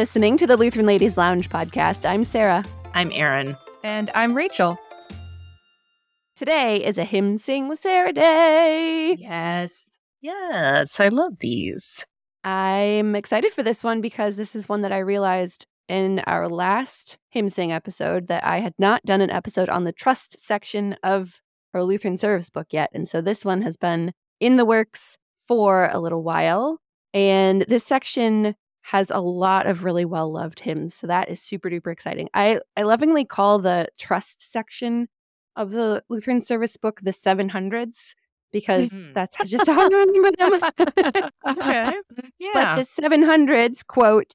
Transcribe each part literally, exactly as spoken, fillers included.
listening to the Lutheran Ladies Lounge podcast. I'm Sarah. I'm Erin. And I'm Rachel. Today is a Hymn Sing with Sarah Day. Yes. Yes, I love these. I'm excited for this one because this is one that I realized in our last Hymn Sing episode that I had not done an episode on the trust section of our Lutheran Service Book yet. And so this one has been in the works for a little while. And this section has a lot of really well-loved hymns. So that is super duper exciting. I, I lovingly call the trust section of the Lutheran Service Book the seven hundreds because mm-hmm. that's just how I remember them. Okay. Yeah. But the seven hundreds, quote,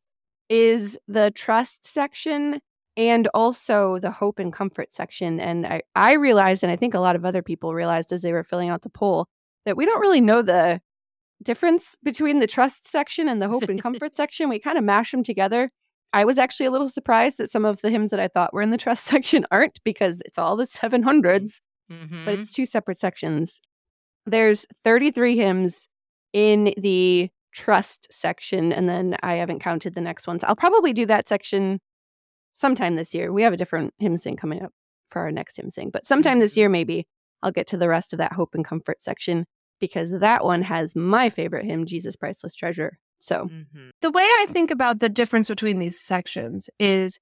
is the trust section and also the hope and comfort section. And I, I realized, and I think a lot of other people realized as they were filling out the poll, that we don't really know the difference between the trust section and the hope and comfort section. We kind of mash them together. I was actually a little surprised that some of the hymns that I thought were in the trust section aren't, because it's all the seven hundreds, mm-hmm. but it's two separate sections. There's thirty-three hymns in the trust section, and then I haven't counted the next ones. I'll probably do that section sometime this year. We have a different hymn sing coming up for our next hymn sing, but sometime this year maybe I'll get to the rest of that hope and comfort section, because that one has my favorite hymn, Jesus Priceless Treasure. So mm-hmm. the way I think about the difference between these sections is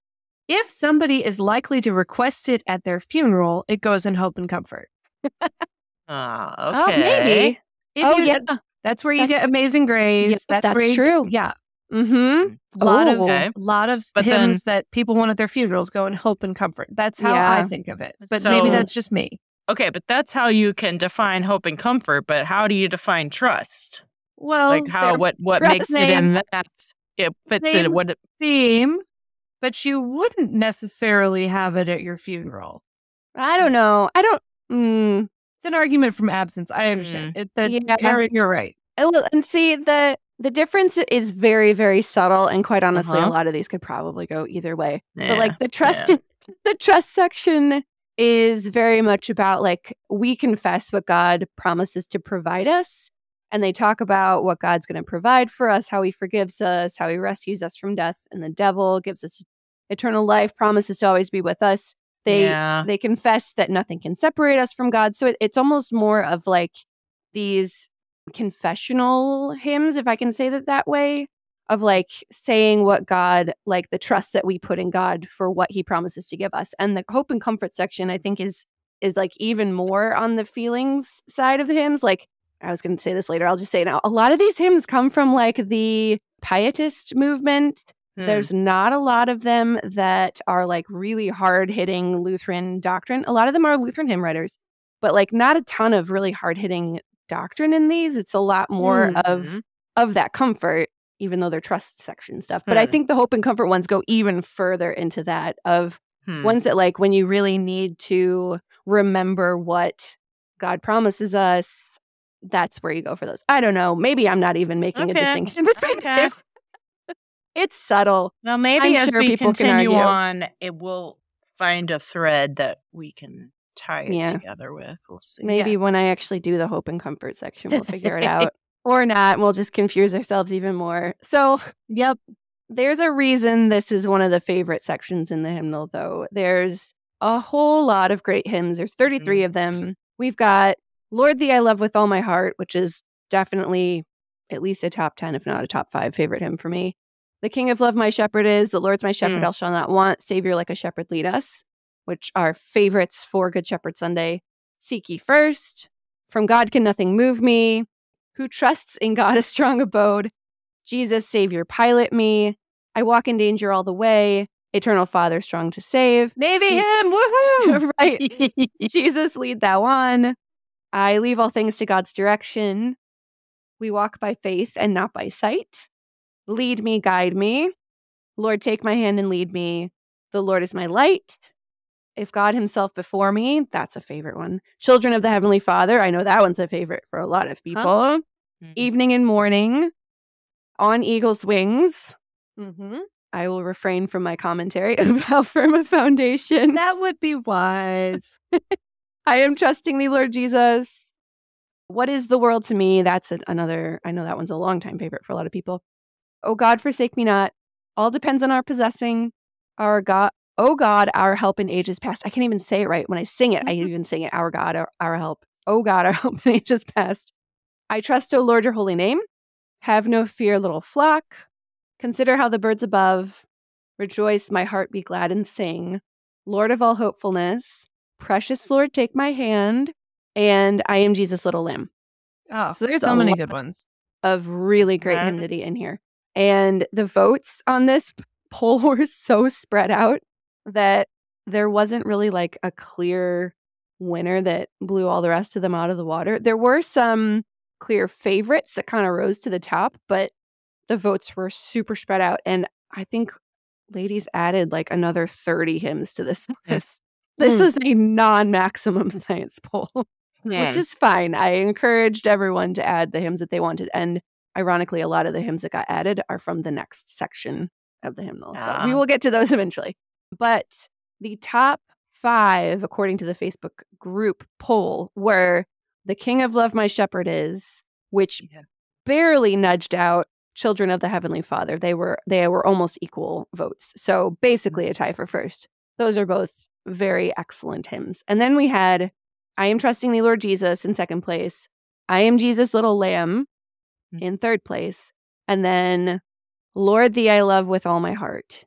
if somebody is likely to request it at their funeral, it goes in hope and comfort. uh, okay. Oh, maybe. If oh, you, yeah. That's where you that's, get Amazing Grace. Yeah, that's that's where, true. Yeah. Mm-hmm. A lot oh, of okay. lot of but hymns then, that people want at their funerals go in hope and comfort. That's how yeah. I think of it. But so, maybe that's just me. Okay, but that's how you can define hope and comfort, but how do you define trust? Well, like how what what makes it in that it fits in what it, theme, but you wouldn't necessarily have it at your funeral. I don't know. I don't. Mm. It's an argument from absence. I understand. Mm. It, that, yeah. Erin, you're right. And see, the the difference is very very subtle, and quite honestly, uh-huh. a lot of these could probably go either way. Yeah. But like the trust, yeah. the trust section is very much about like we confess what God promises to provide us. And they talk about what God's going to provide for us, how he forgives us, how he rescues us from death and the devil, gives us eternal life, promises to always be with us. They yeah. they confess that nothing can separate us from God. So it, it's almost more of like these confessional hymns, if I can say that that way, of like saying what God, like the trust that we put in God for what he promises to give us. And the hope and comfort section, I think, is is like even more on the feelings side of the hymns, like. I was going to say this later. I'll just say now. A lot of these hymns come from like the Pietist movement. Mm. There's not a lot of them that are like really hard-hitting Lutheran doctrine. A lot of them are Lutheran hymn writers, but like not a ton of really hard-hitting doctrine in these. It's a lot more mm. of of that comfort, even though they're trust section stuff. But mm. I think the hope and comfort ones go even further into that of mm. ones that like when you really need to remember what God promises us. That's where you go for those. I don't know. Maybe I'm not even making okay. a distinction between okay. It's subtle. Well, maybe I'm as sure we continue on, it will find a thread that we can tie it yeah. together with. We'll see. Maybe yes. when I actually do the hope and comfort section, we'll figure it out. Or not. We'll just confuse ourselves even more. So, yep. There's a reason this is one of the favorite sections in the hymnal, though. There's a whole lot of great hymns. There's thirty-three mm-hmm. of them. We've got Lord, Thee I Love with All My Heart, which is definitely at least a top ten, if not a top five favorite hymn for me. The King of Love My Shepherd Is, The Lord's My Shepherd, mm. I Shall Not Want, Savior Like a Shepherd Lead Us, which are favorites for Good Shepherd Sunday. Seek Ye First, From God Can Nothing Move Me, Who Trusts in God a Strong Abode, Jesus Savior Pilot Me, I Walk in Danger All the Way, Eternal Father Strong to Save. Maybe Je- Him, woohoo! Right. Jesus Lead Thou On. I leave all things to God's direction. We walk by faith and not by sight. Lead me, guide me. Lord, take my hand and lead me. The Lord is my light. If God himself before me, that's a favorite one. Children of the Heavenly Father, I know that one's a favorite for a lot of people. Huh? Mm-hmm. Evening and morning, on eagle's wings. Mm-hmm. I will refrain from my commentary of how firm a foundation. That would be wise. I am trusting thee, Lord Jesus. What is the world to me? That's a, another, I know that one's a long time favorite for a lot of people. Oh God, forsake me not. all depends on our possessing our God. O God, our help in ages past. I can't even say it right. When I sing it, I even sing it, our God, our, our help. O God, our help in ages past. I trust, O Lord, your holy name. Have no fear, little flock. Consider how the birds above. Rejoice, my heart, be glad and sing. Lord of all hopefulness. Precious Lord, take my hand. And I am Jesus' Little Lamb. Oh, so there's so many good ones. Of really great yeah. hymnody in here. And the votes on this poll were so spread out that there wasn't really like a clear winner that blew all the rest of them out of the water. There were some clear favorites that kind of rose to the top, but the votes were super spread out. And I think ladies added like another thirty hymns to this list. This was a non-maximum science poll, yeah. which is fine. I encouraged everyone to add the hymns that they wanted. And ironically, a lot of the hymns that got added are from the next section of the hymnal. Uh-huh. So we will get to those eventually. But the top five, according to the Facebook group poll, were The King of Love My Shepherd Is, which yeah. barely nudged out Children of the Heavenly Father. They were they were almost equal votes. So basically a tie for first. Those are both very excellent hymns. And then we had I Am Trusting Thee, Lord Jesus in second place. I Am Jesus' Little Lamb mm-hmm. in third place. And then Lord, Thee I Love with All My Heart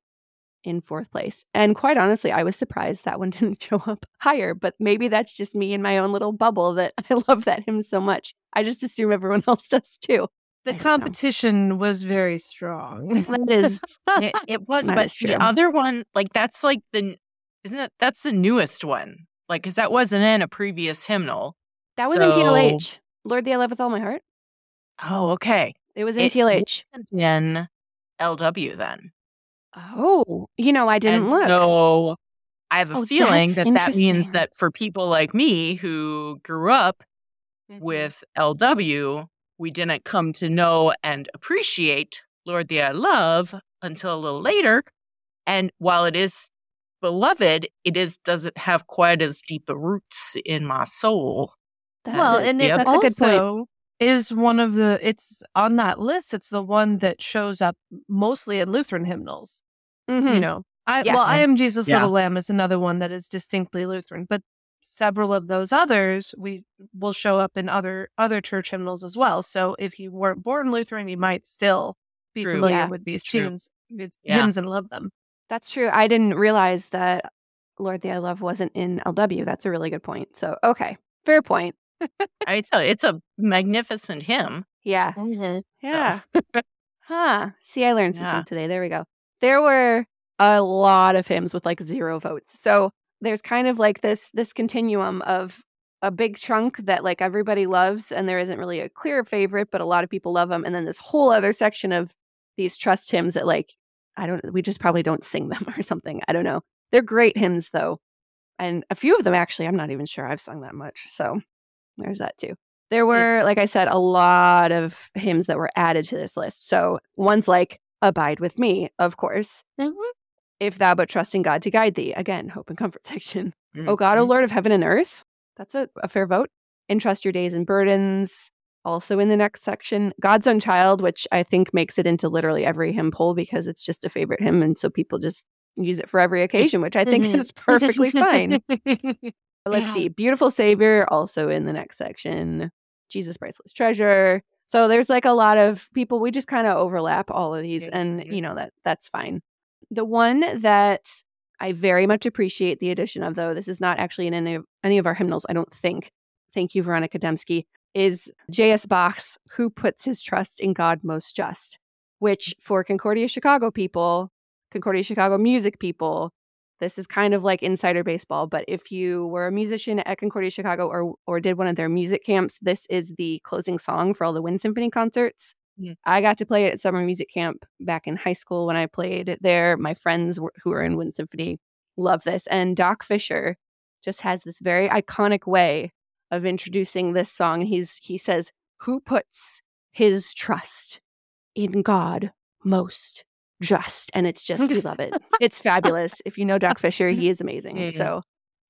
in fourth place. And quite honestly, I was surprised that one didn't show up higher, but maybe that's just me in my own little bubble that I love that hymn so much. I just assume everyone else does too. The competition know. was very strong. That is. it, it was, that but is the other one, like that's like the, isn't it, that's the newest one. Like, because that wasn't in a previous hymnal. That was so... in T L H. Lord, Thee I Love with All My Heart. Oh, okay. It was in it T L H. In L W then. Oh, you know, I didn't and look. So I have a oh, feeling that that means that for people like me who grew up mm-hmm. with L W, we didn't come to know and appreciate Lord Thee I Love until a little later. And while it is beloved, it is doesn't have quite as deep a roots in my soul. That well, and it, that's a good point. Is one of the, it's on that list, it's the one that shows up mostly in Lutheran hymnals. Mm-hmm. You know, I yes. well, I Am Jesus' yeah. Little Lamb is another one that is distinctly Lutheran, but several of those others we will show up in other other church hymnals as well. So if you weren't born Lutheran, you might still be true. familiar yeah. with these tunes, yeah. hymns and love them. That's true. I didn't realize that Lord Thee I Love wasn't in L W. That's a really good point. So, okay, fair point. I tell you, it's a magnificent hymn. Yeah. Mm-hmm. Yeah. So. huh. See, I learned something yeah. today. There we go. There were a lot of hymns with like zero votes. So there's kind of like this this continuum of a big chunk that like everybody loves and there isn't really a clear favorite, but a lot of people love them. And then this whole other section of these trust hymns that like, I don't, we just probably don't sing them or something. I don't know. They're great hymns though. And a few of them actually, I'm not even sure I've sung that much. So. There's that too. There were, like I said, a lot of hymns that were added to this list. So ones like Abide With Me, of course. Mm-hmm. If Thou But Trust in God to Guide Thee. Again, hope and comfort section. Mm-hmm. O God, O Lord of Heaven and Earth. That's a, a fair vote. Entrust Your Days and Burdens. Also in the next section, God's Own Child, which I think makes it into literally every hymn poll because it's just a favorite hymn. And so people just use it for every occasion, which I think mm-hmm. is perfectly fine. Let's yeah. see. Beautiful Savior, also in the next section. Jesus, Priceless Treasure. So there's like a lot of people. We just kind of overlap all of these. And, you know, that that's fine. The one that I very much appreciate the addition of, though, this is not actually in any of, any of our hymnals, I don't think. Thank you, Veronica Dembski, is J S Bach's Who Puts His Trust in God Most Just, which for Concordia Chicago people, Concordia Chicago music people, this is kind of like insider baseball, but if you were a musician at Concordia Chicago or or did one of their music camps, this is the closing song for all the Wind Symphony concerts. Yeah. I got to play it at summer music camp back in high school when I played it there. My friends were, who were in Wind Symphony love this. And Doc Fisher just has this very iconic way of introducing this song. He's He says, who puts his trust in God most? Just and it's just we love it. It's fabulous. If you know Doc Fisher, he is amazing. Yeah. So,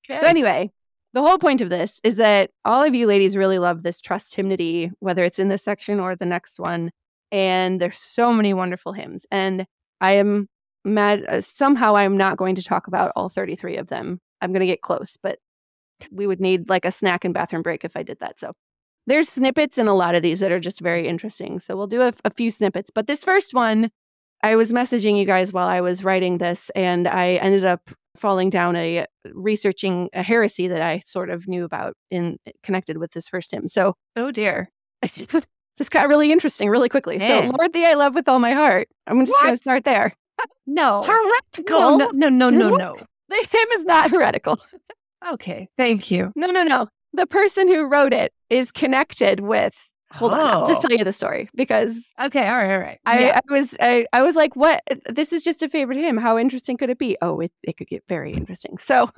okay. so anyway, the whole point of this is that all of you ladies really love this trust hymnody, whether it's in this section or the next one. And there's so many wonderful hymns. And I am mad. Uh, somehow I'm not going to talk about all thirty-three of them. I'm going to get close, but we would need like a snack and bathroom break if I did that. So there's snippets in a lot of these that are just very interesting. So we'll do a, a few snippets. But this first one, I was messaging you guys while I was writing this, and I ended up falling down a researching a heresy that I sort of knew about in connected with this first hymn. So, oh dear. This got really interesting really quickly. Man. So, Lord, Thee I Love with All My Heart. I'm just going to start there. No. Heretical. No, no, no, no, no. The hymn is not heretical. Okay. Thank you. No, no, no. The person who wrote it is connected with, hold oh. on, I'll just tell you the story because. Okay. All right. All right. I, yeah. I was, I, I was like, what? This is just a favorite hymn. How interesting could it be? Oh, it, it could get very interesting. So.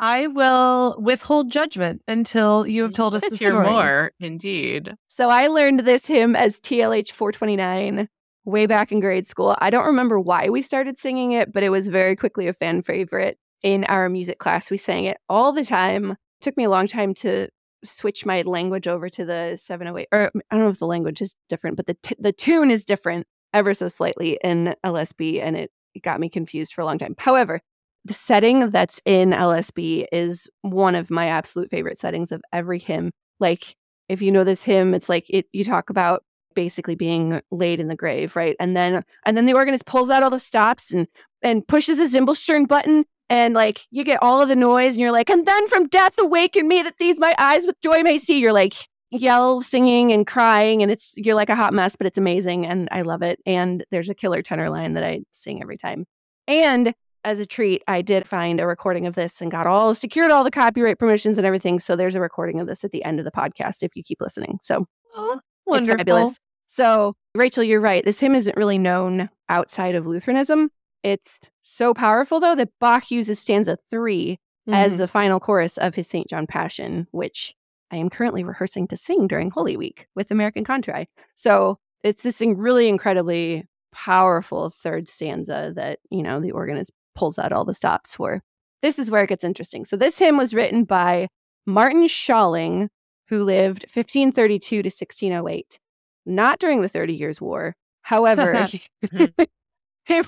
I will withhold judgment until you have told us the story. More, indeed. So I learned this hymn as T L H four twenty-nine way back in grade school. I don't remember why we started singing it, but it was very quickly a fan favorite in our music class. We sang it all the time. It took me a long time to switch my language over to the seven oh eight. Or I don't know if the language is different, but the t- the tune is different ever so slightly in L S B, and it, it got me confused for a long time. However, the setting that's in L S B is one of my absolute favorite settings of every hymn. Like, if you know this hymn, it's like it, you talk about basically being laid in the grave, right? And then and then the organist pulls out all the stops and and pushes the Zimbelstern button, and like you get all of the noise, and you're like, and then from death awaken me that these my eyes with joy may see. You're like yell, singing, and crying, and it's you're like a hot mess, but it's amazing, and I love it. And there's a killer tenor line that I sing every time, and as a treat, I did find a recording of this and got all secured all the copyright permissions and everything. So there's a recording of this at the end of the podcast if you keep listening. So oh, wonderful. It's fabulous. So Rachel, you're right. This hymn isn't really known outside of Lutheranism. It's so powerful, though, that Bach uses stanza three mm-hmm. as the final chorus of his Saint John Passion, which I am currently rehearsing to sing during Holy Week with American Contrai. So it's this really incredibly powerful third stanza that, you know, the organist pulls out all the stops for. This is where it gets interesting. So this hymn was written by Martin Schalling, who lived fifteen thirty-two to sixteen oh eight, not during the Thirty Years' War. However, it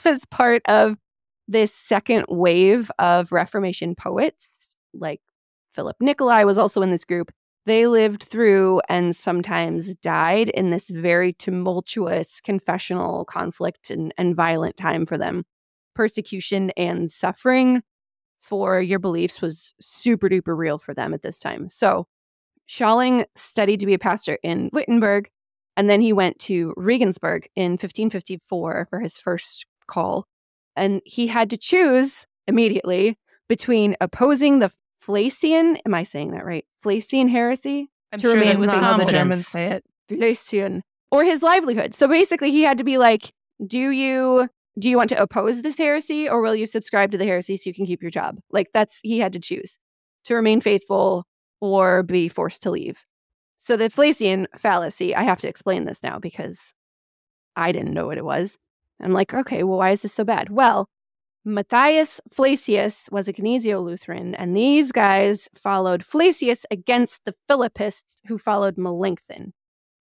was part of this second wave of Reformation poets, like Philip Nicolai was also in this group. They lived through and sometimes died in this very tumultuous confessional conflict and, and violent time for them. Persecution and suffering for your beliefs was super duper real for them at this time. So Schalling studied to be a pastor in Wittenberg, and then he went to Regensburg in fifteen fifty-four for his first call. And he had to choose immediately between opposing the Flacian, am I saying that right? Flacian heresy? I'm to sure remain with how the Germans say it. Flacian. Or his livelihood. So basically he had to be like, do you... Do you want to oppose this heresy, or will you subscribe to the heresy so you can keep your job? Like, that's, he had to choose to remain faithful or be forced to leave. So the Flacian fallacy, I have to explain this now because I didn't know what it was. I'm like, okay, well, why is this so bad? Well, Matthias Flacius was a Gnesio-Lutheran, and these guys followed Flacius against the Philippists, who followed Melanchthon.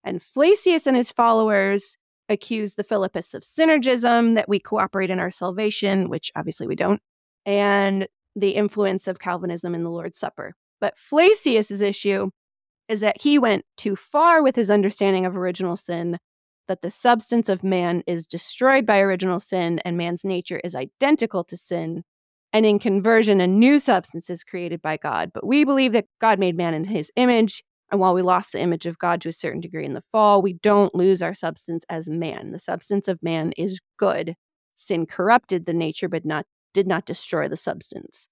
And Flacius and his followers accused the Philippists of synergism, that we cooperate in our salvation, which obviously we don't, and the influence of Calvinism in the Lord's Supper. But Flacius's issue is that he went too far with his understanding of original sin, that the substance of man is destroyed by original sin, and man's nature is identical to sin, and in conversion, a new substance is created by God. But we believe that God made man in his image, and while we lost the image of God to a certain degree in the fall, we don't lose our substance as man. The substance of man is good. Sin corrupted the nature, but not did not destroy the substance.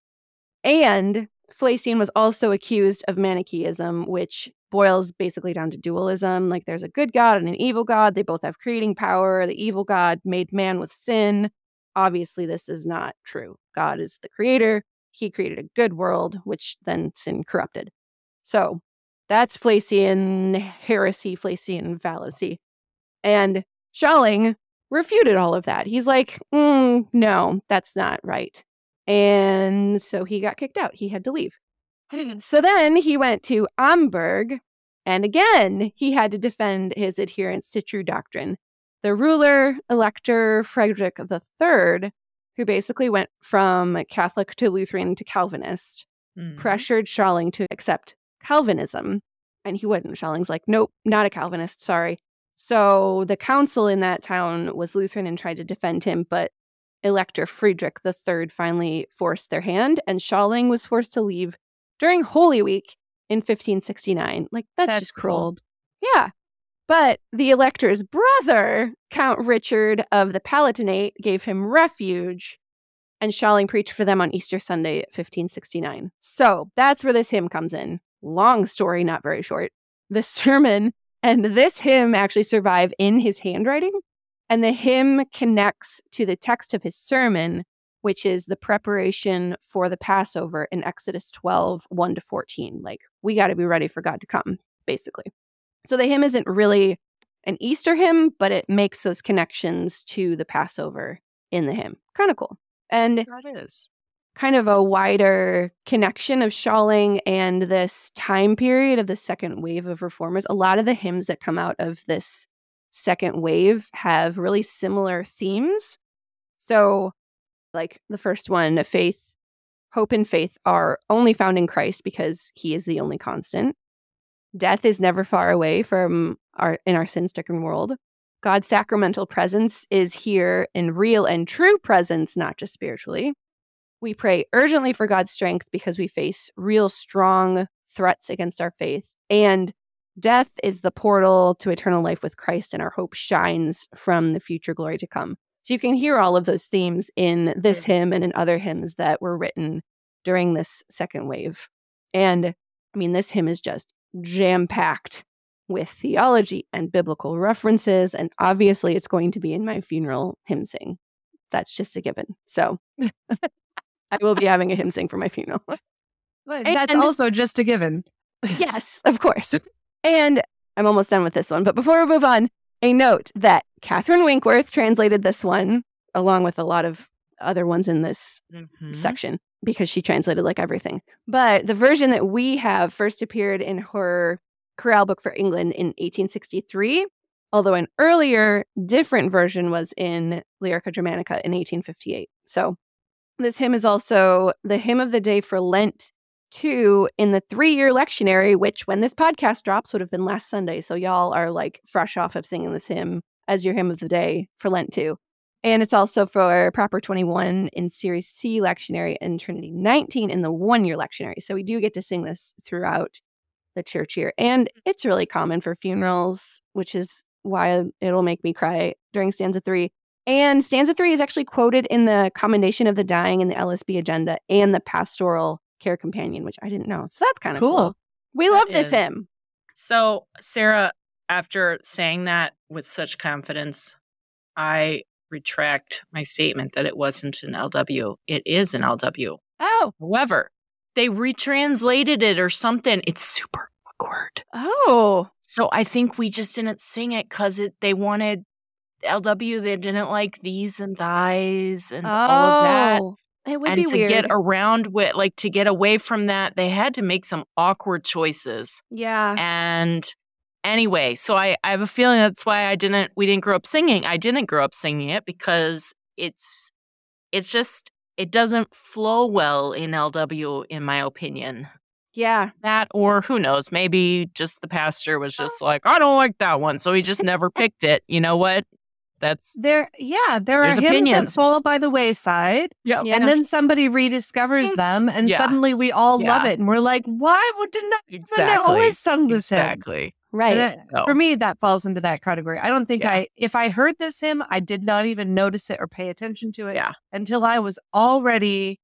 And Flacian was also accused of Manichaeism, which boils basically down to dualism. Like, there's a good God and an evil God. They both have creating power. The evil God made man with sin. Obviously, this is not true. God is the creator. He created a good world, which then sin corrupted. So that's Flacian heresy, Flacian fallacy. And Schalling refuted all of that. He's like, mm, no, that's not right. And so he got kicked out. He had to leave. So then he went to Amberg, and again, he had to defend his adherence to true doctrine. the ruler, Elector Frederick the Third, who basically went from Catholic to Lutheran to Calvinist, mm. pressured Schalling to accept Calvinism. And he wouldn't. Schalling's like, nope, not a Calvinist, sorry. So the council in that town was Lutheran and tried to defend him, but Elector Friedrich the Third finally forced their hand, and Schalling was forced to leave during Holy Week in fifteen sixty-nine. Like, that's, that's just cruel. Cool. Yeah. But the elector's brother, Count Richard of the Palatinate, gave him refuge, and Schalling preached for them on Easter Sunday at fifteen sixty-nine. So that's where this hymn comes in. Long story, not very short. The sermon and this hymn actually survive in his handwriting, and the hymn connects to the text of his sermon, which is the preparation for the Passover in Exodus twelve, one to fourteen. Like, we got to be ready for God to come, basically. So the hymn isn't really an Easter hymn, but it makes those connections to the Passover in the hymn. Kind of cool. And that is kind of a wider connection of Schalling and this time period of the second wave of reformers. A lot of the hymns that come out of this second wave have really similar themes. So, like the first one, faith, hope and faith are only found in Christ because he is the only constant. Death is never far away from our in our sin-stricken world. God's sacramental presence is here in real and true presence, not just spiritually. We pray urgently for God's strength because we face real strong threats against our faith. And death is the portal to eternal life with Christ, and our hope shines from the future glory to come. So you can hear all of those themes in this hymn and in other hymns that were written during this second wave. And I mean, this hymn is just jam-packed with theology and biblical references. And obviously it's going to be in my funeral hymn sing. That's just a given. So I will be having a hymn sing for my funeral. And that's also just a given. Yes, of course. And I'm almost done with this one. But before we move on, a note that Catherine Winkworth translated this one along with a lot of other ones in this mm-hmm. section, because she translated like everything. But the version that we have first appeared in her Chorale Book for England in eighteen sixty-three, although an earlier, different version was in Lyrica Germanica in eighteen fifty-eight. So this hymn is also the hymn of the day for Lent two in the three-year lectionary, which when this podcast drops would have been last Sunday. So y'all are like fresh off of singing this hymn as your hymn of the day for Lent two. And it's also for Proper twenty-one in Series C lectionary and Trinity nineteen in the one-year lectionary. So we do get to sing this throughout the church year. And it's really common for funerals, which is why it'll make me cry during stanza three. And stanza three is actually quoted in the Commendation of the Dying in the L S B Agenda and the Pastoral Care Companion, which I didn't know. So that's kind of cool. cool. We love this hymn. So, Sarah, after saying that with such confidence, I retract my statement that it wasn't an L W. It is an L W. Oh. However, they retranslated it or something. It's super awkward. Oh. So I think we just didn't sing it because it they wanted L W. They didn't like these and thighs and oh, all of that. It would and be to weird. Get around with, like, to get away from that, they had to make some awkward choices. Yeah. And anyway, so I, I have a feeling that's why I didn't, we didn't grow up singing. I didn't grow up singing it because it's, it's just, it doesn't flow well in L W, in my opinion. Yeah. That, or who knows, maybe just the pastor was just oh. like, I don't like that one. So he just never picked it. You know what? That's there. Yeah. There are hymns opinions. that fall by the wayside. Yep. Yeah. And then somebody rediscovers them and yeah. suddenly we all yeah. love it. And we're like, why didn't I, exactly. I always sung this hymn? Exactly. Right. That, no. For me, that falls into that category. I don't think yeah. I, if I heard this hymn, I did not even notice it or pay attention to it yeah. until I was already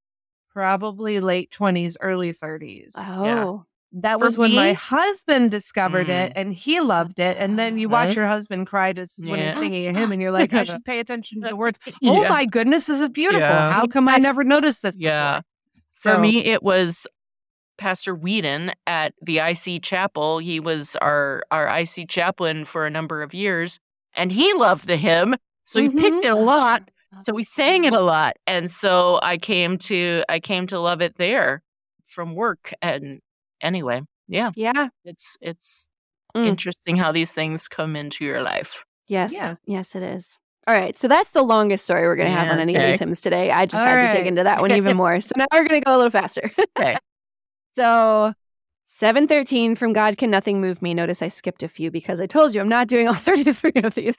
probably late twenties, early thirties. Oh. Yeah. That for was when me? my husband discovered mm. it and he loved it. And then you watch right? your husband cry to, yeah. when he's singing a hymn and you're like, I should pay attention to the words. yeah. Oh my goodness, this is beautiful. Yeah. How come That's, I never noticed this? Yeah. So, for me, it was Pastor Whedon at the I C Chapel. He was our, our I C chaplain for a number of years, and he loved the hymn. So mm-hmm. he picked it a lot. So we sang it a lot. And so I came to I came to love it there from work. And anyway, yeah. Yeah. It's it's mm. interesting how these things come into your life. Yes. Yeah. Yes, it is. All right. So that's the longest story we're going to yeah, have on any okay. of these hymns today. I just All had right. to dig into that one even more. So now we're going to go a little faster. Okay. So seven thirteen, from God Can Nothing Move Me. Notice I skipped a few because I told you I'm not doing all thirty-three of these.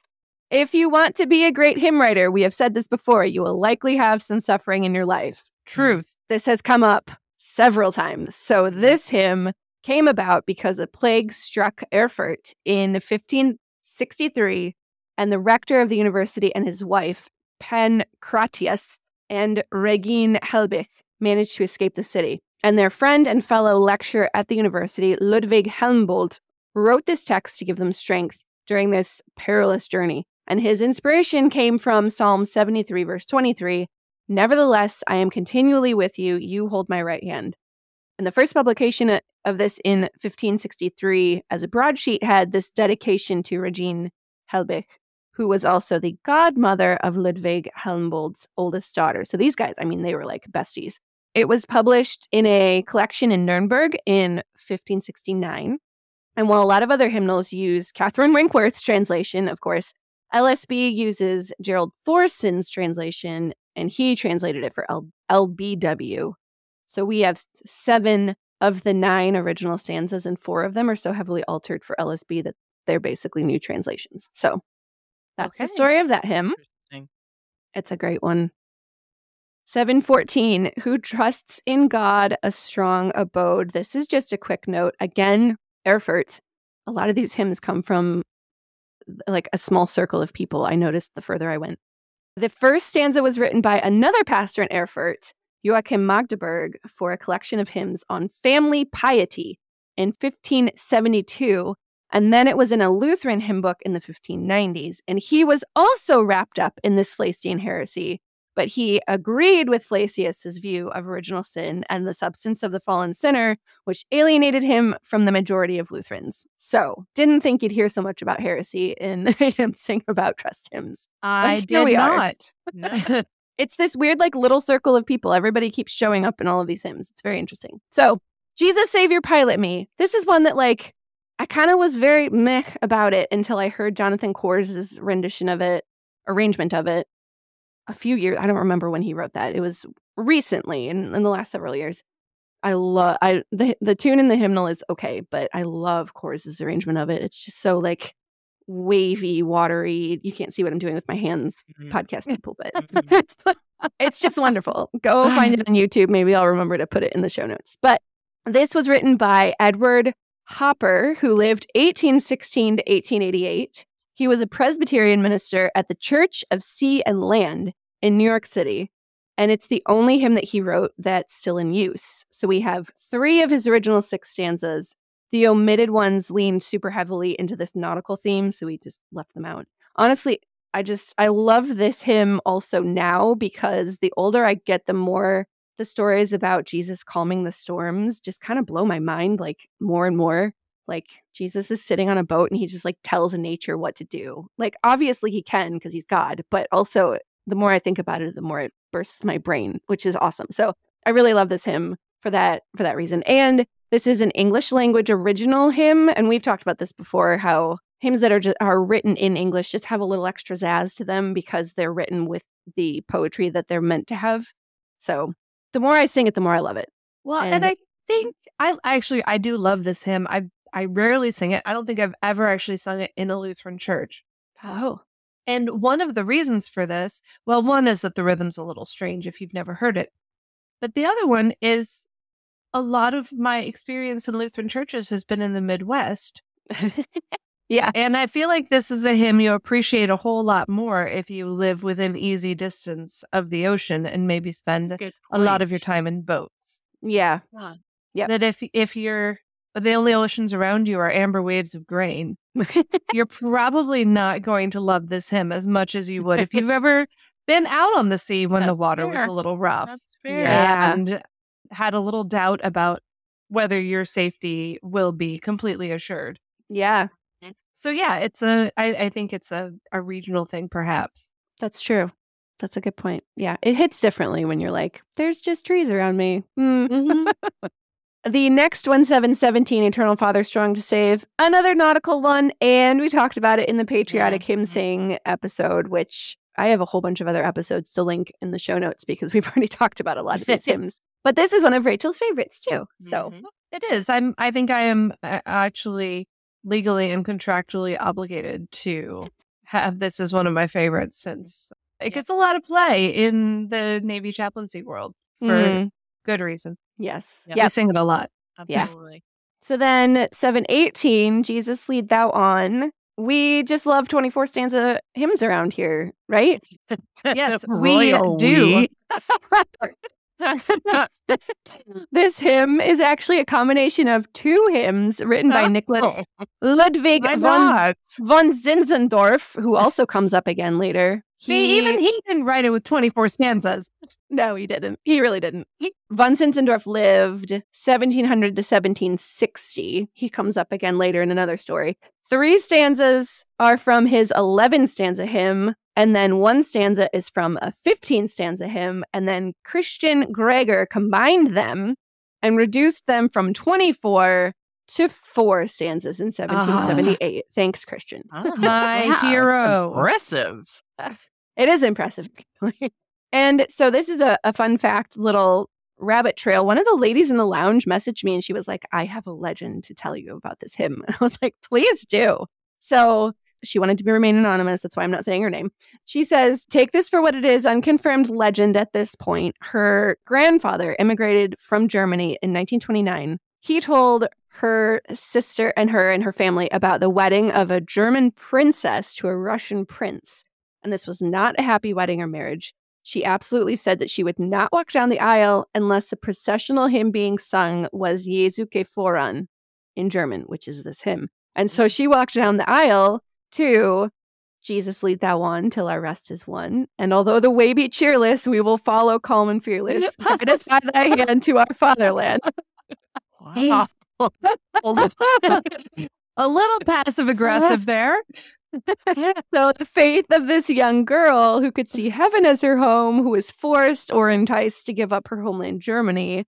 If you want to be a great hymn writer, we have said this before, you will likely have some suffering in your life. Truth. This has come up several times. So this hymn came about because a plague struck Erfurt in fifteen sixty-three, and the rector of the university and his wife, Pancratius and Regine Helbich, managed to escape the city. And their friend and fellow lecturer at the university, Ludwig Helmbold, wrote this text to give them strength during this perilous journey. And his inspiration came from Psalm seventy-three, verse twenty-three, "Nevertheless, I am continually with you, you hold my right hand." And the first publication of this in fifteen sixty-three as a broadsheet had this dedication to Regine Helbich, who was also the godmother of Ludwig Helmbold's oldest daughter. So these guys, I mean, they were like besties. It was published in a collection in Nuremberg in fifteen sixty-nine. And while a lot of other hymnals use Catherine Winkworth's translation, of course, L S B uses Gerald Thorson's translation, and he translated it for L B W. So we have seven of the nine original stanzas, and four of them are so heavily altered for L S B that they're basically new translations. So that's okay. the story of that hymn. It's a great one. seven fourteen, who trusts in God, a strong abode. This is just a quick note. Again, Erfurt. A lot of these hymns come from like a small circle of people, I noticed the further I went. The first stanza was written by another pastor in Erfurt, Joachim Magdeburg, for a collection of hymns on family piety in fifteen seventy-two. And then it was in a Lutheran hymn book in the fifteen nineties. And he was also wrapped up in this Flacian heresy. But he agreed with Flacius's view of original sin and the substance of the fallen sinner, which alienated him from the majority of Lutherans. So, didn't think you'd hear so much about heresy in the hymns about trust hymns. I did not. No. It's this weird, like, little circle of people. Everybody keeps showing up in all of these hymns. It's very interesting. So, Jesus Savior, Pilot Me. This is one that, like, I kind of was very meh about it until I heard Jonathan Kors' rendition of it, arrangement of it. A few years, I don't remember when he wrote that. It was recently, in, in the last several years. I love I the the tune in the hymnal is okay, but I love Kors's arrangement of it. It's just so like wavy, watery. You can't see what I'm doing with my hands, mm-hmm. podcast people, but it's, it's just wonderful. Go find it on YouTube. Maybe I'll remember to put it in the show notes. But this was written by Edward Hopper, who lived eighteen sixteen to eighteen eighty-eight. He was a Presbyterian minister at the Church of Sea and Land in New York City, and it's the only hymn that he wrote that's still in use. So we have three of his original six stanzas. The omitted ones leaned super heavily into this nautical theme, so we just left them out. Honestly, I just, I love this hymn also now, because the older I get, the more the stories about Jesus calming the storms just kind of blow my mind, like, more and more. Like, Jesus is sitting on a boat and he just like tells nature what to do. Like, obviously he can because he's God, but also the more I think about it, the more it bursts my brain, which is awesome. So I really love this hymn for that, for that reason. And this is an English language original hymn. And we've talked about this before, how hymns that are just, are written in English just have a little extra zazz to them because they're written with the poetry that they're meant to have. So the more I sing it, the more I love it. Well, and, and I think I actually, I do love this hymn. I've I rarely sing it. I don't think I've ever actually sung it in a Lutheran church. Oh. And one of the reasons for this, well, one is that the rhythm's a little strange if you've never heard it. But the other one is a lot of my experience in Lutheran churches has been in the Midwest. Yeah. And I feel like this is a hymn you appreciate a whole lot more if you live within easy distance of the ocean and maybe spend a lot of your time in boats. Yeah. Huh. Yeah. That if if you're... But the only oceans around you are amber waves of grain. You're probably not going to love this hymn as much as you would if you've ever been out on the sea when That's the water fair. was a little rough. That's fair. Yeah. And had a little doubt about whether your safety will be completely assured. Yeah. So yeah, it's a. I, I think it's a, a regional thing, perhaps. That's true. That's a good point. Yeah, it hits differently when you're like, "There's just trees around me." Mm. Mm-hmm. The next one, seven seventeen, Eternal Father, Strong to Save, another nautical one, and we talked about it in the Patriotic Hymn Sing episode, which I have a whole bunch of other episodes to link in the show notes because we've already talked about a lot of these hymns. But this is one of Rachel's favorites, too. So mm-hmm. It is. I'm, I think I am actually legally and contractually obligated to have this as one of my favorites since it gets a lot of play in the Navy chaplaincy world for mm-hmm. good reason. Yes. Yep. Yeah. We sing it a lot. Absolutely. Yeah. So then seven eighteen, Jesus Lead Thou On. We just love twenty-four stanza hymns around here, right? Yes, we do. This hymn is actually a combination of two hymns written by Nicholas Ludwig von, von Zinzendorf, who also comes up again later. He, See, even he didn't write it with twenty-four stanzas. No, he didn't. He really didn't. He, von Zinzendorf lived seventeen hundred to seventeen sixty. He comes up again later in another story. Three stanzas are from his eleven-stanza hymn, and then one stanza is from a fifteen-stanza hymn, and then Christian Gregor combined them and reduced them from twenty-four to four stanzas in seventeen seventy-eight. Uh-huh. Thanks, Christian. Uh-huh. My wow. hero. Impressive. It is impressive. And so this is a, a fun fact, little rabbit trail. One of the ladies in the lounge messaged me and she was like, I have a legend to tell you about this hymn. And I was like, please do. So she wanted to be remain anonymous. That's why I'm not saying her name. She says, take this for what it is, unconfirmed legend at this point. Her grandfather immigrated from Germany in nineteen twenty-nine. He told her sister and her and her family about the wedding of a German princess to a Russian prince. And this was not a happy wedding or marriage. She absolutely said that she would not walk down the aisle unless the processional hymn being sung was Jesu que voran in German, which is this hymn. And so she walked down the aisle to Jesus Lead Thou On till our rest is won. And although the way be cheerless, we will follow calm and fearless. Guide us by thy hand to our fatherland. Wow. A little passive aggressive there. So the faith of this young girl who could see heaven as her home, who was forced or enticed to give up her homeland Germany.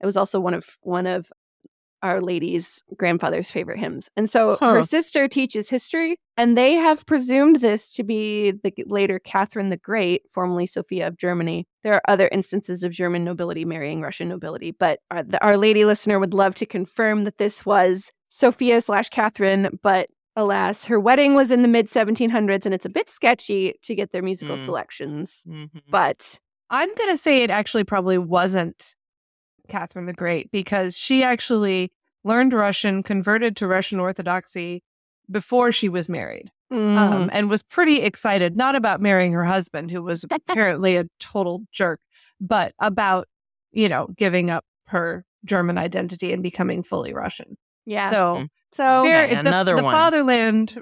It was also one of one of Our Lady's grandfather's favorite hymns. And so huh. her sister teaches history, and they have presumed this to be the later Catherine the Great, formerly Sophia of Germany. There are other instances of German nobility marrying Russian nobility, but our, the, Our Lady listener would love to confirm that this was Sophia slash Catherine, but alas, her wedding was in the mid seventeen hundreds, and it's a bit sketchy to get their musical mm. selections. Mm-hmm. But I'm going to say it actually probably wasn't Catherine the Great, because she actually learned Russian, converted to Russian Orthodoxy before she was married, mm. um, and was pretty excited, not about marrying her husband, who was apparently a total jerk, but about, you know, giving up her German identity and becoming fully Russian. Yeah. So, so there, the, another the one. Fatherland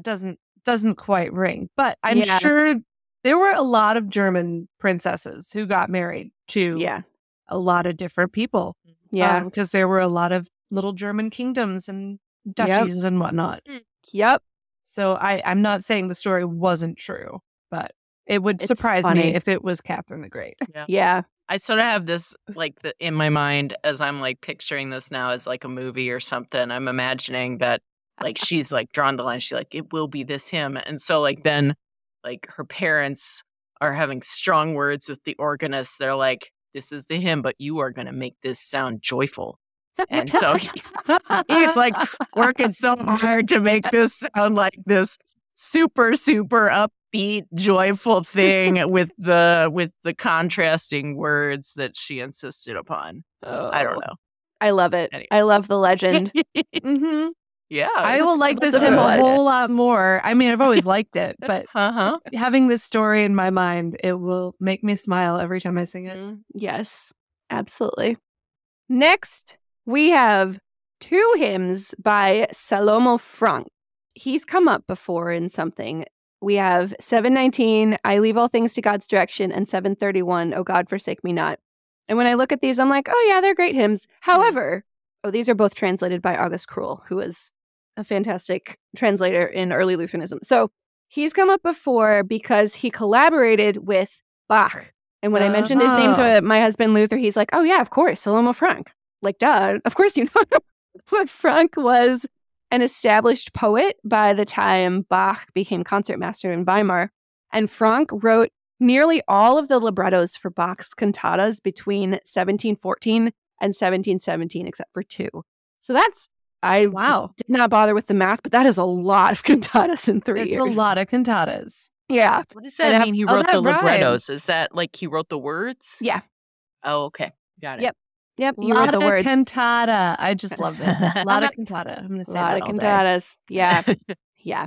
doesn't doesn't quite ring, but I'm yeah. sure there were a lot of German princesses who got married to yeah. a lot of different people. Yeah, because um, there were a lot of little German kingdoms and duchies yep. and whatnot. Yep. So I I'm not saying the story wasn't true, but it would it's surprise funny. me if it was Catherine the Great. Yeah. yeah. I sort of have this like the, in my mind as I'm like picturing this now as like a movie or something. I'm imagining that like she's like drawn the line. She's like, it will be this hymn. And so like then like her parents are having strong words with the organist. They're like, this is the hymn, but you are going to make this sound joyful. And so he's like working so hard to make this sound like this super, super up. Beat joyful thing with the with the contrasting words that she insisted upon. Oh, I don't know. I love it. Anyway. I love the legend. mm-hmm. Yeah, I will like this hymn a whole lot more. I mean, I've always liked it, but uh-huh. having this story in my mind, it will make me smile every time I sing it. Mm, yes, absolutely. Next, we have two hymns by Salomo Frank. He's come up before in something. We have seven nineteen, I Leave All Things to God's Direction, and seven thirty-one, O God, Forsake Me Not. And when I look at these, I'm like, oh, yeah, they're great hymns. However, oh, these are both translated by August Krull, who is a fantastic translator in early Lutheranism. So he's come up before because he collaborated with Bach. And when uh-huh. I mentioned his name to my husband, Luther, he's like, oh, yeah, of course, Salomo Frank. like, duh, of course you know. But Frank was an established poet by the time Bach became concertmaster in Weimar. And Frank wrote nearly all of the librettos for Bach's cantatas between seventeen fourteen and seventeen seventeen, except for two. So that's, I wow. did not bother with the math, but that is a lot of cantatas in three that's years. It's a lot of cantatas. Yeah. What does that and mean? He wrote oh, the librettos. Rhymes. Is that like he wrote the words? Yeah. Oh, okay. Got it. Yep. Yep. You wrote the words. Cantata. I just love this. A lot of cantata. I'm going to say that all day. A lot of cantatas. Yeah. Yeah.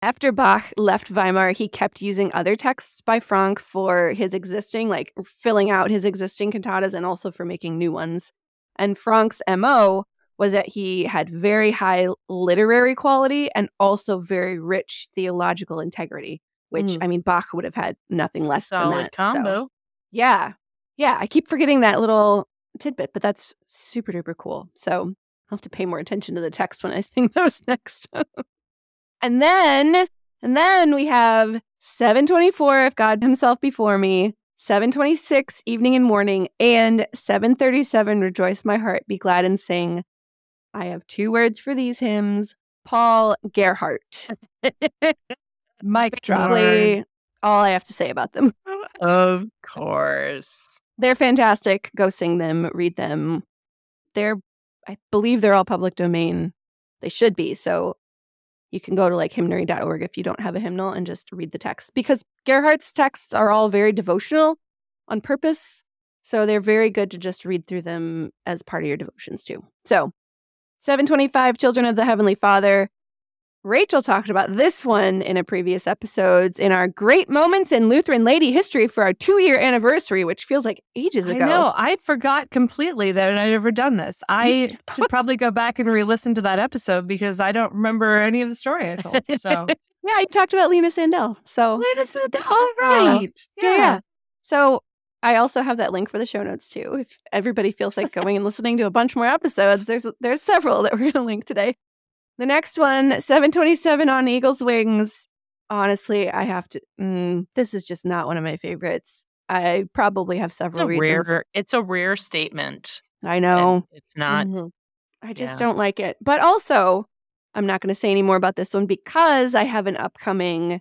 After Bach left Weimar, he kept using other texts by Franck for his existing, like filling out his existing cantatas and also for making new ones. And Franck's M O was that he had very high literary quality and also very rich theological integrity, which, mm. I mean, Bach would have had nothing less than that. Solid combo. So, yeah. Yeah. I keep forgetting that little tidbit, but that's super duper cool. So I'll have to pay more attention to the text when I sing those next. and then, and then we have seven twenty-four, If God Himself Before Me, seven twenty-six, Evening and Morning, and seven thirty-seven, Rejoice My Heart, Be Glad and Sing. I have two words for these hymns, Paul Gerhardt. Mic drop. Basically, all I have to say about them. Of course. They're fantastic. Go sing them, read them. They're, I believe they're all public domain. They should be. So you can go to like hymnary dot org if you don't have a hymnal and just read the text, because Gerhardt's texts are all very devotional on purpose. So they're very good to just read through them as part of your devotions too. So seven twenty-five, Children of the Heavenly Father. Rachel talked about this one in a previous episodes in our Great Moments in Lutheran Lady History for our two-year anniversary, which feels like ages ago. I know. I forgot completely that I'd ever done this. I should probably go back and re-listen to that episode because I don't remember any of the story I told. So yeah, I talked about Lena Sandell. So Lena Sandell, all right. Yeah. Yeah, yeah. So I also have that link for the show notes, too. If everybody feels like going and listening to a bunch more episodes, there's there's several that we're going to link today. The next one, seven twenty-seven On Eagle's Wings. Honestly, I have to, mm, this is just not one of my favorites. I probably have several it's a reasons. Rare, it's a rare statement. I know. It's not. Mm-hmm. I just yeah. don't like it. But also, I'm not going to say any more about this one because I have an upcoming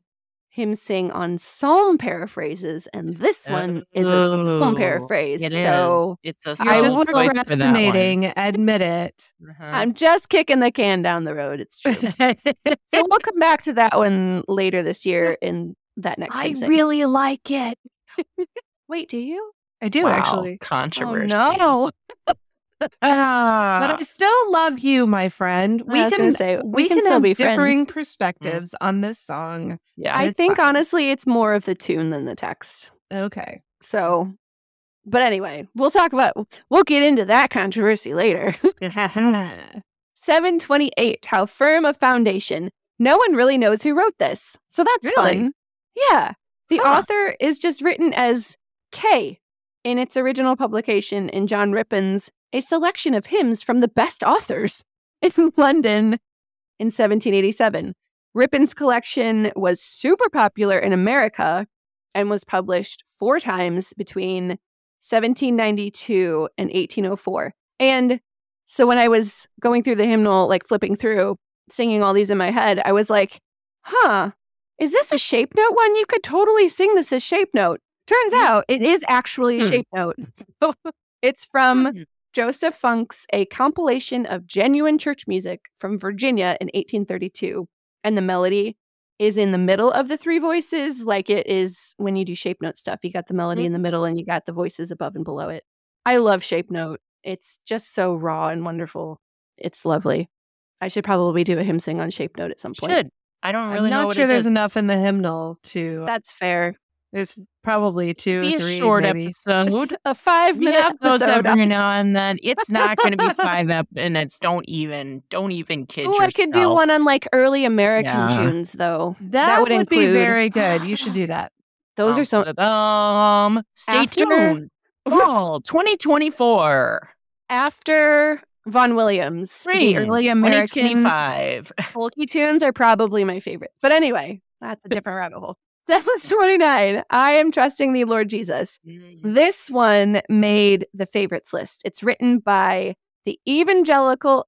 hymn sing on psalm paraphrases, and this one is a psalm paraphrase. It so is. It's a I just procrastinating. Admit it. Uh-huh. I'm just kicking the can down the road. It's true. So we'll come back to that one later this year in that next. I hymn really sing. Like it. Wait, do you? I do wow. actually. Controversy. Oh, no. Ah. But I still love you, my friend. We can say, we, we can, can still have be differing friends. Perspectives mm-hmm. on this song. Yeah, I think fine. Honestly, it's more of the tune than the text. Okay, so, but anyway, we'll talk about. We'll get into that controversy later. Seven twenty-eight. How firm a foundation. No one really knows who wrote this, so that's really? Fun. Yeah, the huh. author is just written as K in its original publication in John Rippin's. A selection of hymns from the best authors in London in seventeen eighty-seven. Rippin's collection was super popular in America and was published four times between seventeen ninety-two and eighteen oh four. And so when I was going through the hymnal, like flipping through, singing all these in my head, I was like, huh, is this a shape note one? You could totally sing this as shape note. Turns out it is actually a shape note. It's from Joseph Funk's A Compilation of Genuine Church Music from Virginia in eighteen thirty-two. And the melody is in the middle of the three voices, like it is when you do shape note stuff. You got the melody mm-hmm. in the middle and you got the voices above and below it. I love shape note. It's just so raw and wonderful. It's lovely. I should probably do a hymn sing on shape note at some point. Should. I don't really I'm know what sure it is. I'm not sure there's enough in the hymnal to... That's fair. There's probably two be or three, a short maybe. Episode. A five-minute episode every now and then. It's not going to be five minutes. Don't even, don't even kid Ooh, yourself. I could do one on like early American yeah. tunes, though. That, that would, would include... be very good. You should do that. Those um, are some. Um, stay after... tuned. Fall twenty twenty-four. After Vaughan Williams, Free. The early American folky tunes are probably my favorite. But anyway, that's a different rabbit hole. seven twenty-nine, I Am Trusting Thee, Lord Jesus. This one made the favorites list. It's written by the evangelical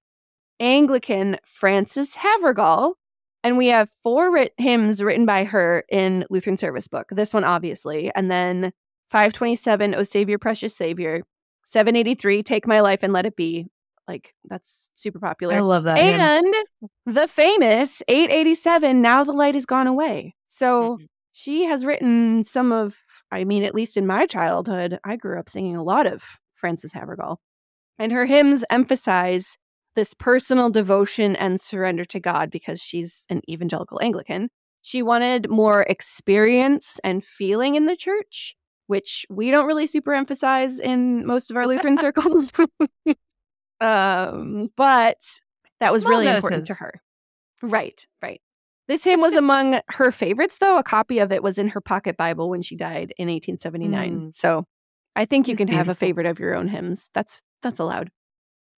Anglican Frances Havergal, and we have four writ- hymns written by her in Lutheran Service Book. This one, obviously, and then five twenty-seven, O Savior, Precious Savior, seven eighty-three, Take My Life and Let It Be. Like, that's super popular. I love that. And hymn. The famous eight eighty-seven, Now the Light Is Gone Away. So mm-hmm. she has written some of, I mean, at least in my childhood, I grew up singing a lot of Frances Havergal. And her hymns emphasize this personal devotion and surrender to God because she's an evangelical Anglican. She wanted more experience and feeling in the church, which we don't really super emphasize in most of our Lutheran circles. Um, but that was really Maldoses. important to her. Right, right. This hymn was among her favorites, though. A copy of it was in her pocket Bible when she died in eighteen seventy-nine. Mm. So I think you it's can beautiful. have a favorite of your own hymns. That's that's allowed.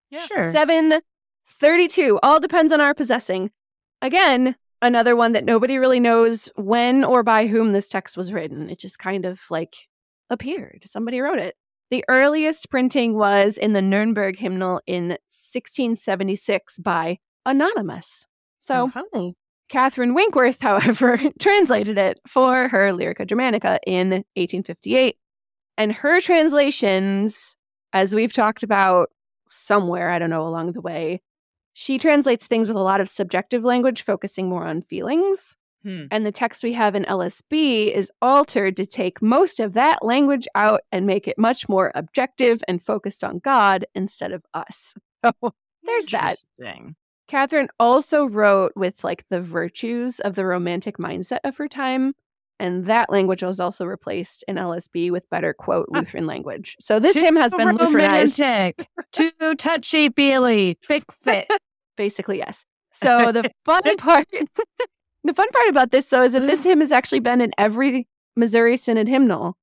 Yeah. Sure. seven thirty-two. All depends on our possessing. Again, another one that nobody really knows when or by whom this text was written. It just kind of like appeared. Somebody wrote it. The earliest printing was in the Nuremberg Hymnal in sixteen seventy-six by Anonymous. So uh-huh. Catherine Winkworth, however, translated it for her Lyrica Germanica in eighteen fifty-eight. And her translations, as we've talked about somewhere, I don't know, along the way, she translates things with a lot of subjective language, focusing more on feelings. And the text we have in L S B is altered to take most of that language out and make it much more objective and focused on God instead of us. So there's that. Catherine also wrote with like the virtues of the Romantic mindset of her time. And that language was also replaced in L S B with better, quote, Lutheran ah, language. So this hymn has been Lutheranized. Too touchy-feely. Fix it. Basically, yes. So the fun part... The fun part about this, though, is that this hymn has actually been in every Missouri Synod hymnal,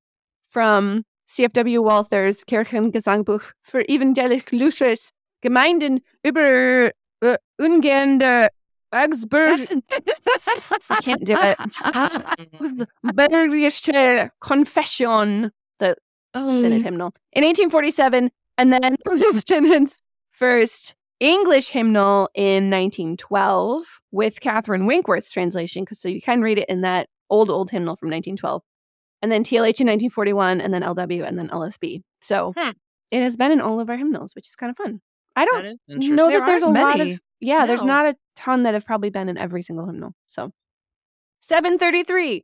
from C F W Walther's Kirchengesangbuch für evangelisch-lutherische Gemeinden über uh, Ungende Augsburg. I can't do it. Bayerische Confession, the oh. Synod hymnal. In eighteen forty-seven, and then Synod's first English hymnal in nineteen twelve with Catherine Winkworth's translation, because so you can read it in that old, old hymnal from nineteen twelve, and then T L H in nineteen forty-one, and then L W, and then L S B. So huh. it has been in all of our hymnals, which is kind of fun. I don't that know there that there's a many. lot of, yeah, no. there's not a ton that have probably been in every single hymnal. So seven thirty-three,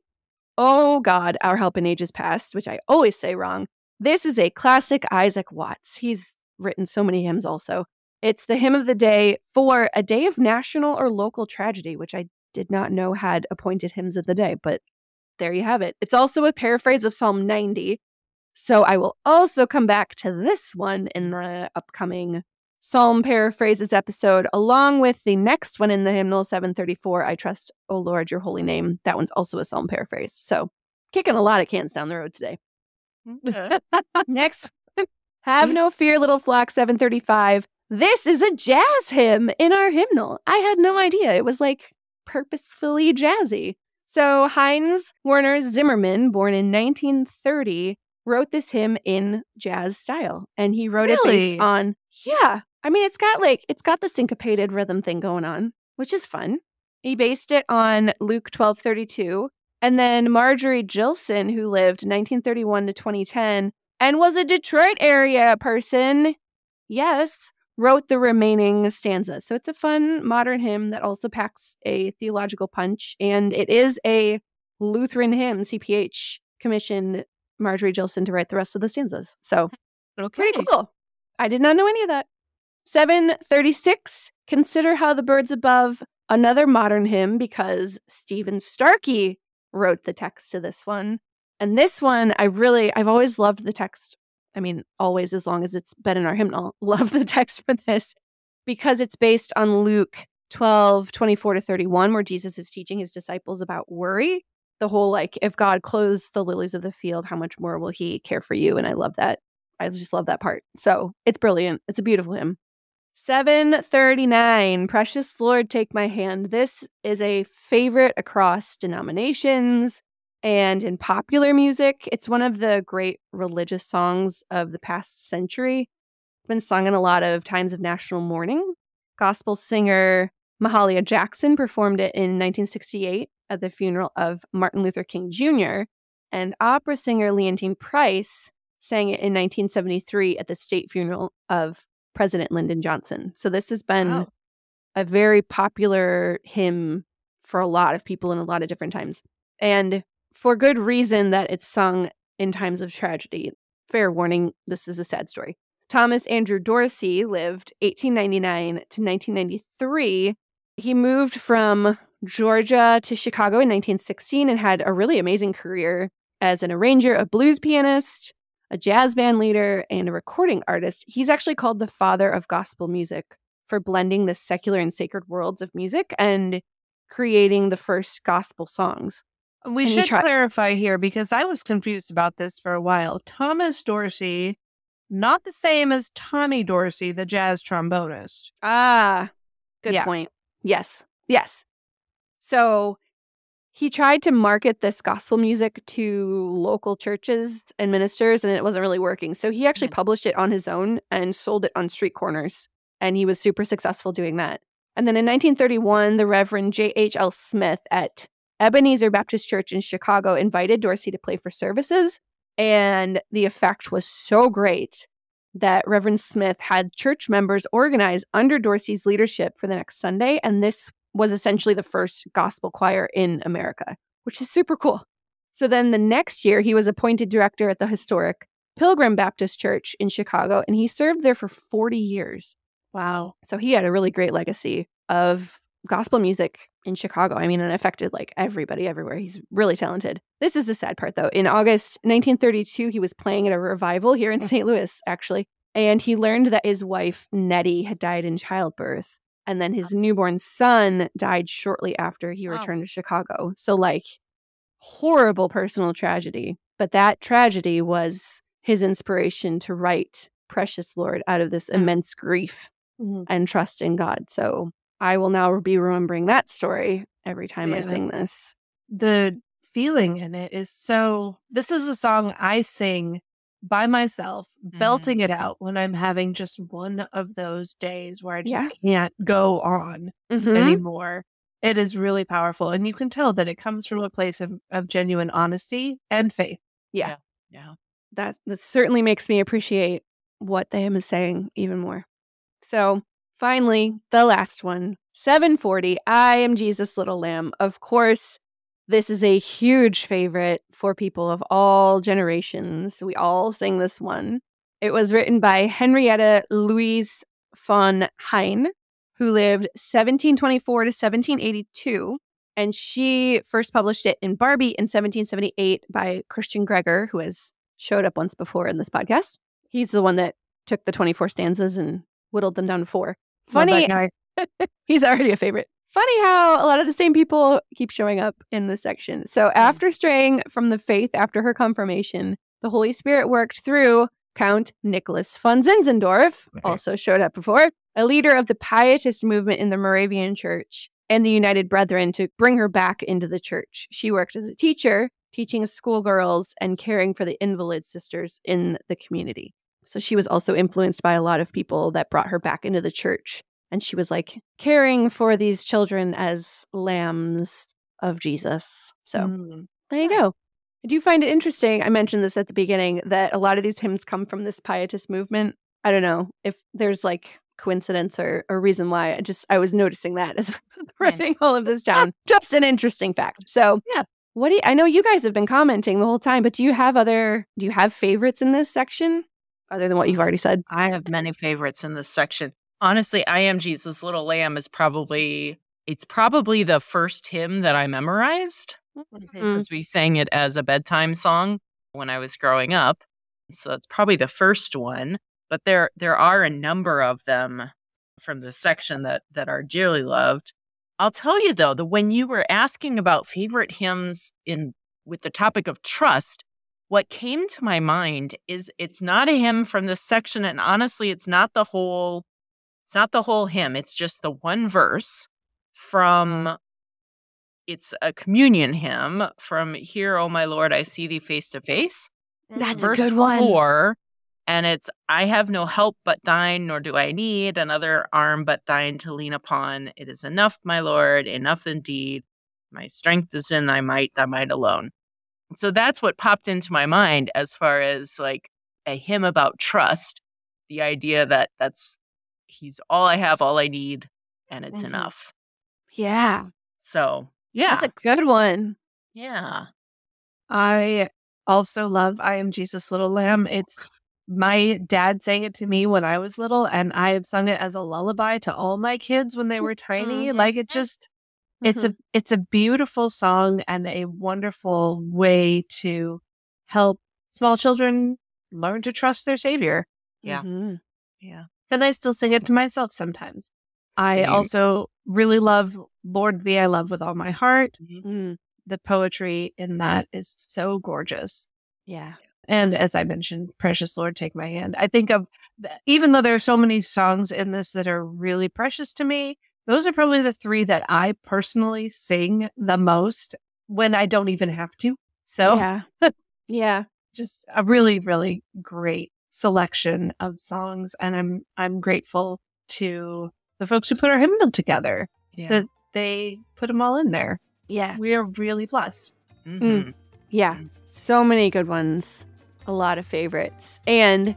O God, Our Help in Ages Past, which I always say wrong. This is a classic Isaac Watts. He's written so many hymns also. It's the hymn of the day for a day of national or local tragedy, which I did not know had appointed hymns of the day, but there you have it. It's also a paraphrase of Psalm ninety, so I will also come back to this one in the upcoming Psalm Paraphrases episode, along with the next one in the hymnal, seven thirty-four, I Trust, O Lord, Your Holy Name. That one's also a Psalm paraphrase, so kicking a lot of cans down the road today. Okay. Next, Have No Fear, Little Flock, seven thirty-five. This is a jazz hymn in our hymnal. I had no idea. It was like purposefully jazzy. So Heinz Werner Zimmermann, born in nineteen thirty, wrote this hymn in jazz style. And he wrote really? it based on, yeah. I mean, it's got like, it's got the syncopated rhythm thing going on, which is fun. He based it on Luke twelve thirty-two. And then Marjorie Gilson, who lived nineteen thirty-one to twenty ten and was a Detroit area person. Yes. Wrote the remaining stanzas. So it's a fun modern hymn that also packs a theological punch, and it is a Lutheran hymn. C P H commissioned Marjorie Gilson to write the rest of the stanzas. So okay. Pretty cool. I did not know any of that. seven thirty-six, Consider How the Birds Above, another modern hymn because Stephen Starkey wrote the text to this one. And this one, I really, I've always loved the text. I mean, always, as long as it's been in our hymnal. Love the text for this because it's based on Luke twelve, twenty-four to thirty-one, where Jesus is teaching his disciples about worry. The whole, like, if God clothes the lilies of the field, how much more will he care for you? And I love that. I just love that part. So it's brilliant. It's a beautiful hymn. seven thirty-nine, Precious Lord, Take My Hand. This is a favorite across denominations. And in popular music, it's one of the great religious songs of the past century. been sung in a lot of times of national mourning. Gospel singer Mahalia Jackson performed it in nineteen sixty-eight at the funeral of Martin Luther King Junior, and opera singer Leontine Price sang it in nineteen seventy-three at the state funeral of President Lyndon Johnson. So this has been wow. a very popular hymn for a lot of people in a lot of different times. And for good reason that it's sung in times of tragedy. Fair warning, this is a sad story. Thomas Andrew Dorsey lived eighteen ninety-nine to nineteen ninety-three. He moved from Georgia to Chicago in nineteen sixteen and had a really amazing career as an arranger, a blues pianist, a jazz band leader, and a recording artist. He's actually called the father of gospel music for blending the secular and sacred worlds of music and creating the first gospel songs. We and should try- clarify here because I was confused about this for a while. Thomas Dorsey, not the same as Tommy Dorsey, the jazz trombonist. Ah, good yeah. point. Yes, yes. So he tried to market this gospel music to local churches and ministers, and it wasn't really working. So he actually published it on his own and sold it on street corners, and he was super successful doing that. And then in nineteen thirty-one, the Reverend J H L Smith at Ebenezer Baptist Church in Chicago invited Dorsey to play for services, and the effect was so great that Reverend Smith had church members organize under Dorsey's leadership for the next Sunday, and this was essentially the first gospel choir in America, which is super cool. So then the next year, he was appointed director at the historic Pilgrim Baptist Church in Chicago, and he served there for forty years. Wow. So he had a really great legacy of gospel music in Chicago. I mean, it affected like everybody everywhere. He's really talented. This is the sad part, though. In August nineteen thirty-two, he was playing at a revival here in Saint Louis, actually, and he learned that his wife, Nettie, had died in childbirth. And then his newborn son died shortly after he returned wow. to Chicago. So, like, horrible personal tragedy. But that tragedy was his inspiration to write Precious Lord out of this immense grief mm-hmm. and trust in God. So I will now be remembering that story every time yeah. I sing this. The feeling in it is so... This is a song I sing by myself, belting it out when I'm having just one of those days where I just yeah. can't go on mm-hmm. anymore. It is really powerful. And you can tell that it comes from a place of, of genuine honesty and faith. Yeah. Yeah. yeah. That's, that certainly makes me appreciate what the hymn is saying even more. So finally, the last one, seven forty, I Am Jesus' Little Lamb. Of course, this is a huge favorite for people of all generations. We all sing this one. It was written by Henrietta Louise von Hein, who lived seventeen twenty-four to seventeen eighty-two, and she first published it in Barbie in seventeen seventy-eight by Christian Gregor, who has showed up once before in this podcast. He's the one that took the twenty-four stanzas and whittled them down to four. Funny, he's already a favorite. Funny how a lot of the same people keep showing up in this section. So after straying from the faith after her confirmation, the Holy Spirit worked through Count Nicholas von Zinzendorf, also showed up before, a leader of the Pietist movement in the Moravian Church and the United Brethren to bring her back into the church. She worked as a teacher, teaching schoolgirls and caring for the invalid sisters in the community. So she was also influenced by a lot of people that brought her back into the church. And she was like caring for these children as lambs of Jesus. So mm. there you go. I do find it interesting. I mentioned this at the beginning that a lot of these hymns come from this Pietist movement. I don't know if there's like coincidence or a reason why. I just I was noticing that as writing all of this down. Just an interesting fact. So yeah, what do you, I know you guys have been commenting the whole time, but do you have other? Do you have favorites in this section other than what you've already said? I have many favorites in this section. Honestly, I Am Jesus' Little Lamb is probably, it's probably the first hymn that I memorized because mm-hmm. we sang it as a bedtime song when I was growing up. So that's probably the first one. But there there are a number of them from this section that, that are dearly loved. I'll tell you, though, that when you were asking about favorite hymns in with the topic of trust, what came to my mind is it's not a hymn from this section. And honestly, it's not the whole... It's not the whole hymn. It's just the one verse from, it's a communion hymn from Here, O My Lord, I See Thee Face to Face. That's a good one. Verse four, And it's, I have no help but thine, nor do I need another arm but thine to lean upon. It is enough, my Lord, enough indeed. My strength is in thy might, thy might alone. So that's what popped into my mind as far as like a hymn about trust, the idea that that's, he's all I have, all I need, and it's mm-hmm. enough. Yeah. So, yeah. That's a good one. Yeah. I also love I Am Jesus' Little Lamb. It's my dad sang it to me when I was little, and I have sung it as a lullaby to all my kids when they were tiny. Mm-hmm. Like it just, it's mm-hmm. a it's a beautiful song and a wonderful way to help small children learn to trust their Savior. Yeah. Mm-hmm. Yeah. And I still sing it to myself sometimes. Same. I also really love Lord, Thee I Love with All My Heart. Mm-hmm. The poetry in that is so gorgeous. Yeah. And as I mentioned, Precious Lord, Take My Hand. I think of, even though there are so many songs in this that are really precious to me, those are probably the three that I personally sing the most when I don't even have to. So yeah, yeah. Just a really, really great selection of songs. And I'm I'm grateful to the folks who put our hymnal together, yeah. that they put them all in there. Yeah. We are really blessed. Mm-hmm. Mm. Yeah. So many good ones. A lot of favorites. And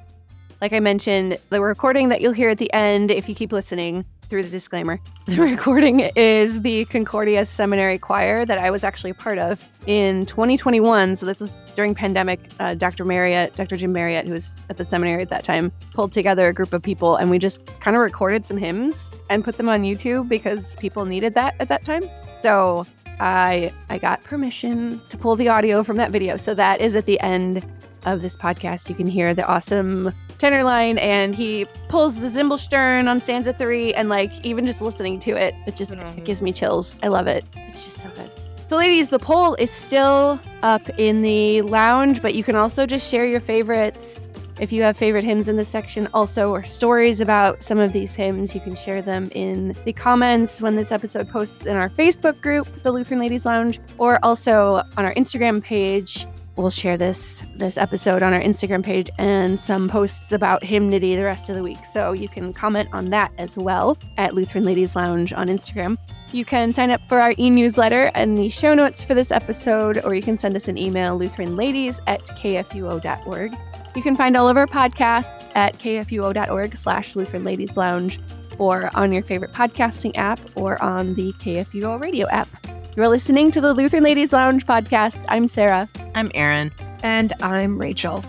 like I mentioned, the recording that you'll hear at the end, if you keep listening through the disclaimer, the recording is the Concordia Seminary Choir that I was actually a part of in twenty twenty-one. So this was during pandemic. Uh, Doctor Marriott, Doctor Jim Marriott, who was at the seminary at that time, pulled together a group of people, and we just kind of recorded some hymns and put them on YouTube because people needed that at that time. So I I got permission to pull the audio from that video. So that is at the end of this podcast. You can hear the awesome tenor line, and he pulls the Zimbelstern on stanza three, and like even just listening to it, it just mm-hmm. it gives me chills. I love it. It's just so good. So ladies, the poll is still up in the lounge, but you can also just share your favorites. If you have favorite hymns in this section also, or stories about some of these hymns, you can share them in the comments when this episode posts in our Facebook group, the Lutheran Ladies Lounge, or also on our Instagram page. We'll share this this episode on our Instagram page and some posts about hymnody the rest of the week. So you can comment on that as well at Lutheran Ladies Lounge on Instagram. You can sign up for our e-newsletter and the show notes for this episode, or you can send us an email, lutheranladies at k f u o dot org. You can find all of our podcasts at kfuo.org slash Lutheran Ladies Lounge, or on your favorite podcasting app, or on the K F U O radio app. You're listening to the Lutheran Ladies Lounge podcast. I'm Sarah. I'm Erin. And I'm Rachel.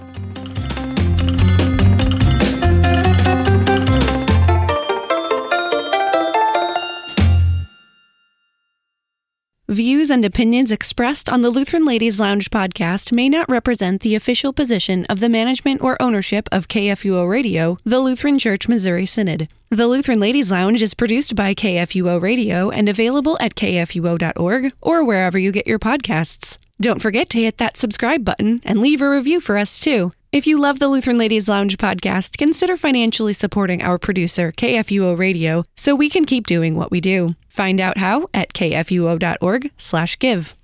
Views and opinions expressed on the Lutheran Ladies Lounge podcast may not represent the official position of the management or ownership of K F U O Radio, the Lutheran Church Missouri Synod. The Lutheran Ladies Lounge is produced by K F U O Radio and available at k f u o dot org or wherever you get your podcasts. Don't forget to hit that subscribe button and leave a review for us, too. If you love the Lutheran Ladies Lounge podcast, consider financially supporting our producer, K F U O Radio, so we can keep doing what we do. Find out how at k f u o dot org slash give.